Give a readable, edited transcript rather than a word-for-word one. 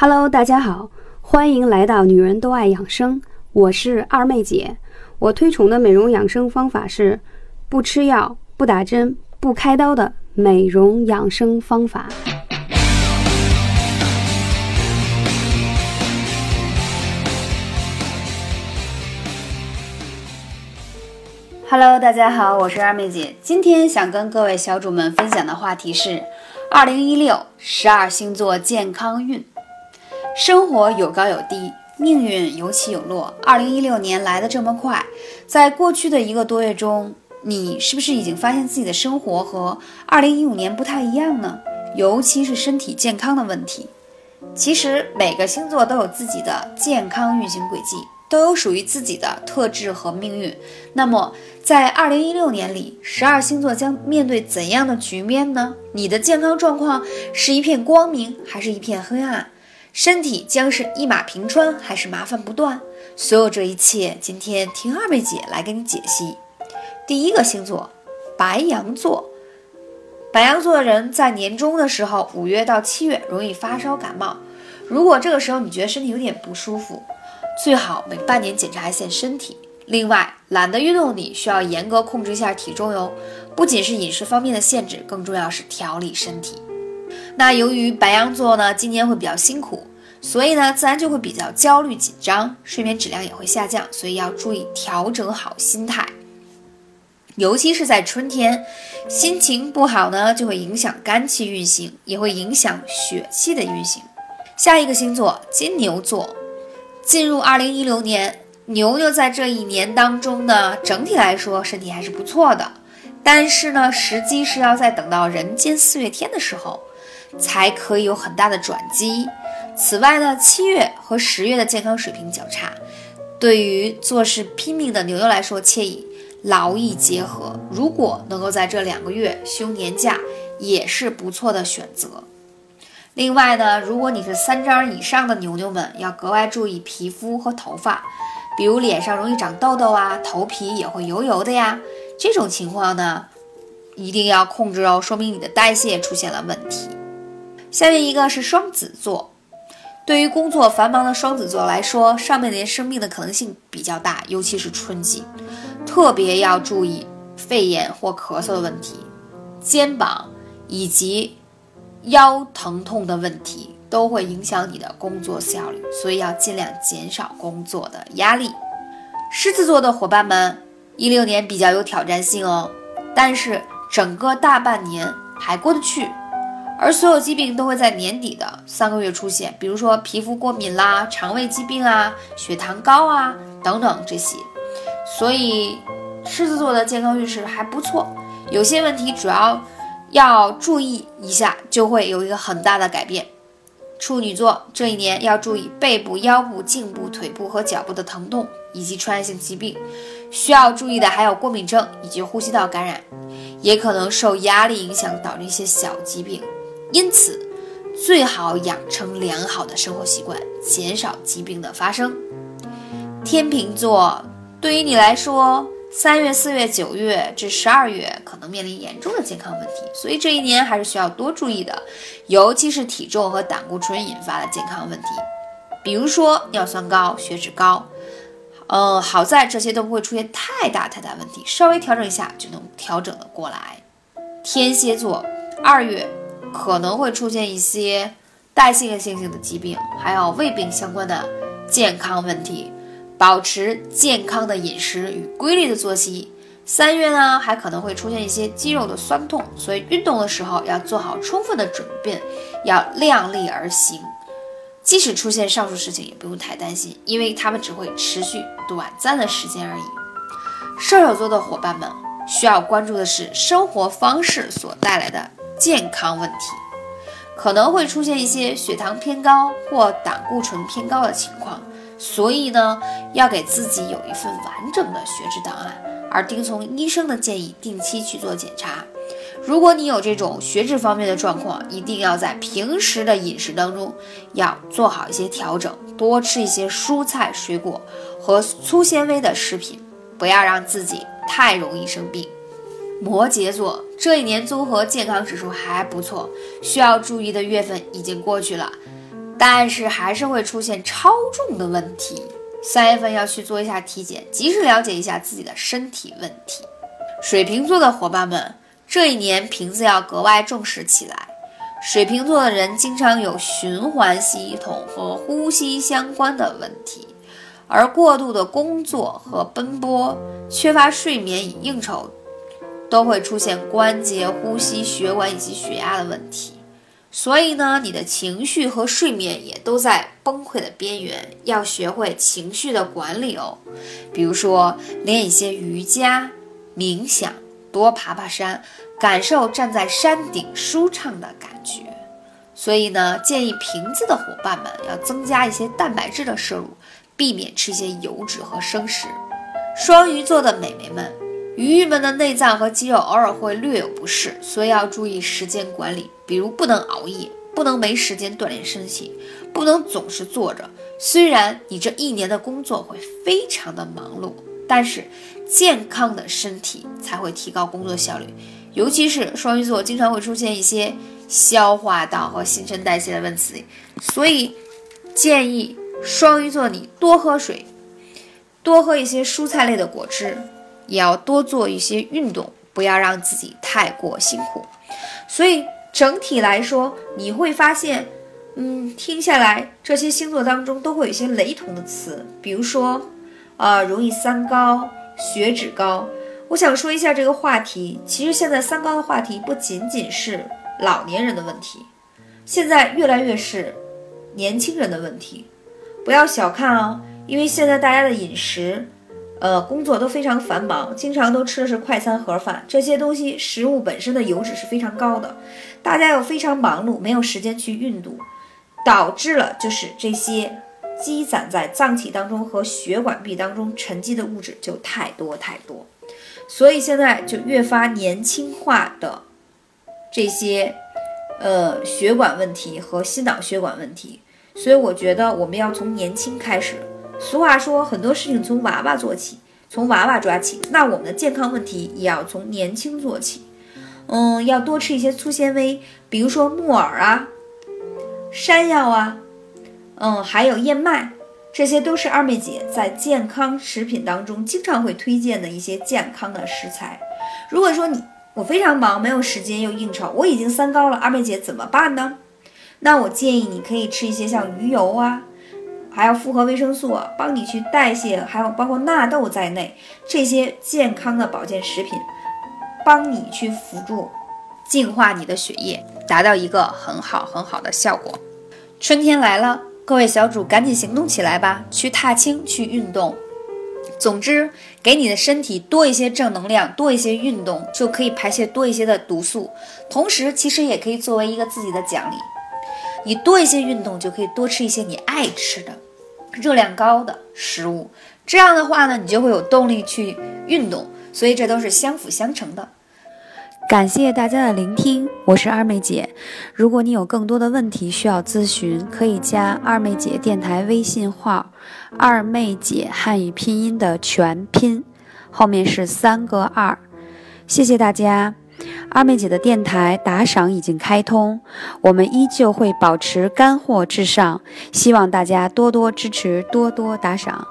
Hello， 大家好，欢迎来到女人都爱养生，我是二妹姐。我推崇的美容养生方法是不吃药、不打针、不开刀的美容养生方法。Hello， 大家好，我是二妹姐。今天想跟各位小主们分享的话题是2016 12星座健康运。生活有高有低，命运有起有落。2016年来得这么快，在过去的1个多月中，你是不是已经发现自己的生活和2015年不太一样呢？尤其是身体健康的问题。其实每个星座都有自己的健康运行轨迹，都有属于自己的特质和命运。那么在2016年里，12星座将面对怎样的局面呢？你的健康状况是一片光明还是一片黑暗？身体将是一马平川还是麻烦不断？所有这一切，今天听二妹姐来给你解析。第一个星座，白羊座。白羊座的人在年中的时候，5月到7月容易发烧感冒。如果这个时候你觉得身体有点不舒服，最好每半年检查一下身体。另外，懒得运动你需要严格控制一下体重哟，不仅是饮食方面的限制，更重要是调理身体。那由于白羊座呢，今年会比较辛苦，所以呢，自然就会比较焦虑紧张，睡眠质量也会下降，所以要注意调整好心态。尤其是在春天，心情不好呢，就会影响肝气运行，也会影响血气的运行。下一个星座，金牛座。进入2016年，牛牛在这一年当中呢，整体来说身体还是不错的，但是呢，时机是要再等到人间4月天的时候，才可以有很大的转机。此外呢，7月和10月的健康水平较差，对于做事拼命的牛牛来说，切以劳逸结合，如果能够在这2个月休年假，也是不错的选择。另外呢，如果你是3张以上的牛牛们，要格外注意皮肤和头发，比如脸上容易长痘痘啊，头皮也会油油的呀，这种情况呢，一定要控制哦，说明你的代谢出现了问题。下面一个是双子座。对于工作繁忙的双子座来说，上半年生病的可能性比较大，尤其是春季，特别要注意肺炎或咳嗽的问题，肩膀以及腰疼痛的问题都会影响你的工作效率，所以要尽量减少工作的压力。狮子座的伙伴们，16年比较有挑战性哦，但是整个大半年还过得去，而所有疾病都会在年底的3个月出现，比如说皮肤过敏啦、肠胃疾病啊、血糖高啊等等这些。所以狮子座的健康运势还不错，有些问题主要注意一下就会有一个很大的改变。处女座这一年要注意背部、腰部、颈部、腿部和脚部的疼痛，以及传染性疾病需要注意的还有过敏症以及呼吸道感染，也可能受压力影响导致一些小疾病，因此最好养成良好的生活习惯，减少疾病的发生。天秤座，对于你来说，3月、4月、9月至12月可能面临严重的健康问题，所以这一年还是需要多注意的，尤其是体重和胆固醇引发的健康问题，比如说尿酸高、血脂高。好在这些都不会出现太大问题，稍微调整一下就能调整的过来。天蝎座，2月可能会出现一些代谢性的疾病，还有胃病相关的健康问题，保持健康的饮食与规律的作息。3月呢，还可能会出现一些肌肉的酸痛，所以运动的时候要做好充分的准备，要量力而行。即使出现上述事情也不用太担心，因为它们只会持续短暂的时间而已。射手座的伙伴们需要关注的是生活方式所带来的健康问题，可能会出现一些血糖偏高或胆固醇偏高的情况，所以呢，要给自己有一份完整的血脂档案，而听从医生的建议，定期去做检查。如果你有这种血脂方面的状况，一定要在平时的饮食当中要做好一些调整，多吃一些蔬菜、水果和粗纤维的食品，不要让自己太容易生病。摩羯座这一年综合健康指数还不错，需要注意的月份已经过去了，但是还是会出现超重的问题。3月份要去做一下体检，及时了解一下自己的身体问题。水瓶座的伙伴们，这一年瓶子要格外重视起来。水瓶座的人经常有循环系统和呼吸相关的问题，而过度的工作和奔波，缺乏睡眠与应酬，都会出现关节、呼吸、血管以及血压的问题。所以呢，你的情绪和睡眠也都在崩溃的边缘，要学会情绪的管理哦。比如说练一些瑜伽、冥想，多爬爬山，感受站在山顶舒畅的感觉。所以呢，建议瓶子的伙伴们要增加一些蛋白质的摄入，避免吃一些油脂和生食。双鱼座的美眉们，鱼们的内脏和肌肉偶尔会略有不适，所以要注意时间管理，比如不能熬夜，不能没时间锻炼身体，不能总是坐着。虽然你这一年的工作会非常的忙碌，但是健康的身体才会提高工作效率。尤其是双鱼座经常会出现一些消化道和新陈代谢的问题，所以建议双鱼座你多喝水，多喝一些蔬菜类的果汁，也要多做一些运动，不要让自己太过辛苦。所以整体来说，你会发现听下来这些星座当中都会有一些雷同的词，比如说容易三高、血脂高。我想说一下这个话题，其实现在三高的话题不仅仅是老年人的问题，现在越来越是年轻人的问题。不要小看哦，因为现在大家的饮食工作都非常繁忙，经常都吃的是快餐盒饭，这些东西食物本身的油脂是非常高的，大家又非常忙碌，没有时间去运动，导致了就是这些积攒在脏器当中和血管壁当中沉积的物质就太多。所以现在就越发年轻化的这些血管问题和心脑血管问题。所以我觉得我们要从年轻开始。俗话说，很多事情从娃娃做起，从娃娃抓起。那我们的健康问题也要从年轻做起。要多吃一些粗纤维，比如说木耳啊、山药啊，还有燕麦，这些都是二妹姐在健康食品当中经常会推荐的一些健康的食材。如果说我非常忙，没有时间又应酬，我已经三高了，二妹姐怎么办呢？那我建议你可以吃一些像鱼油啊，还有复合维生素啊，帮你去代谢，还有包括纳豆在内，这些健康的保健食品帮你去辅助净化你的血液，达到一个很好的效果。春天来了，各位小主赶紧行动起来吧，去踏青，去运动，总之给你的身体多一些正能量，多一些运动，就可以排泄多一些的毒素，同时其实也可以作为一个自己的奖励。你多一些运动，就可以多吃一些你爱吃的热量高的食物，这样的话呢，你就会有动力去运动，所以这都是相辅相成的。感谢大家的聆听，我是二妹姐。如果你有更多的问题需要咨询，可以加二妹姐电台微信号，二妹姐汉语拼音的全拼，后面是3个2。谢谢大家。二妹姐的电台打赏已经开通，我们依旧会保持干货至上，希望大家多多支持，多多打赏。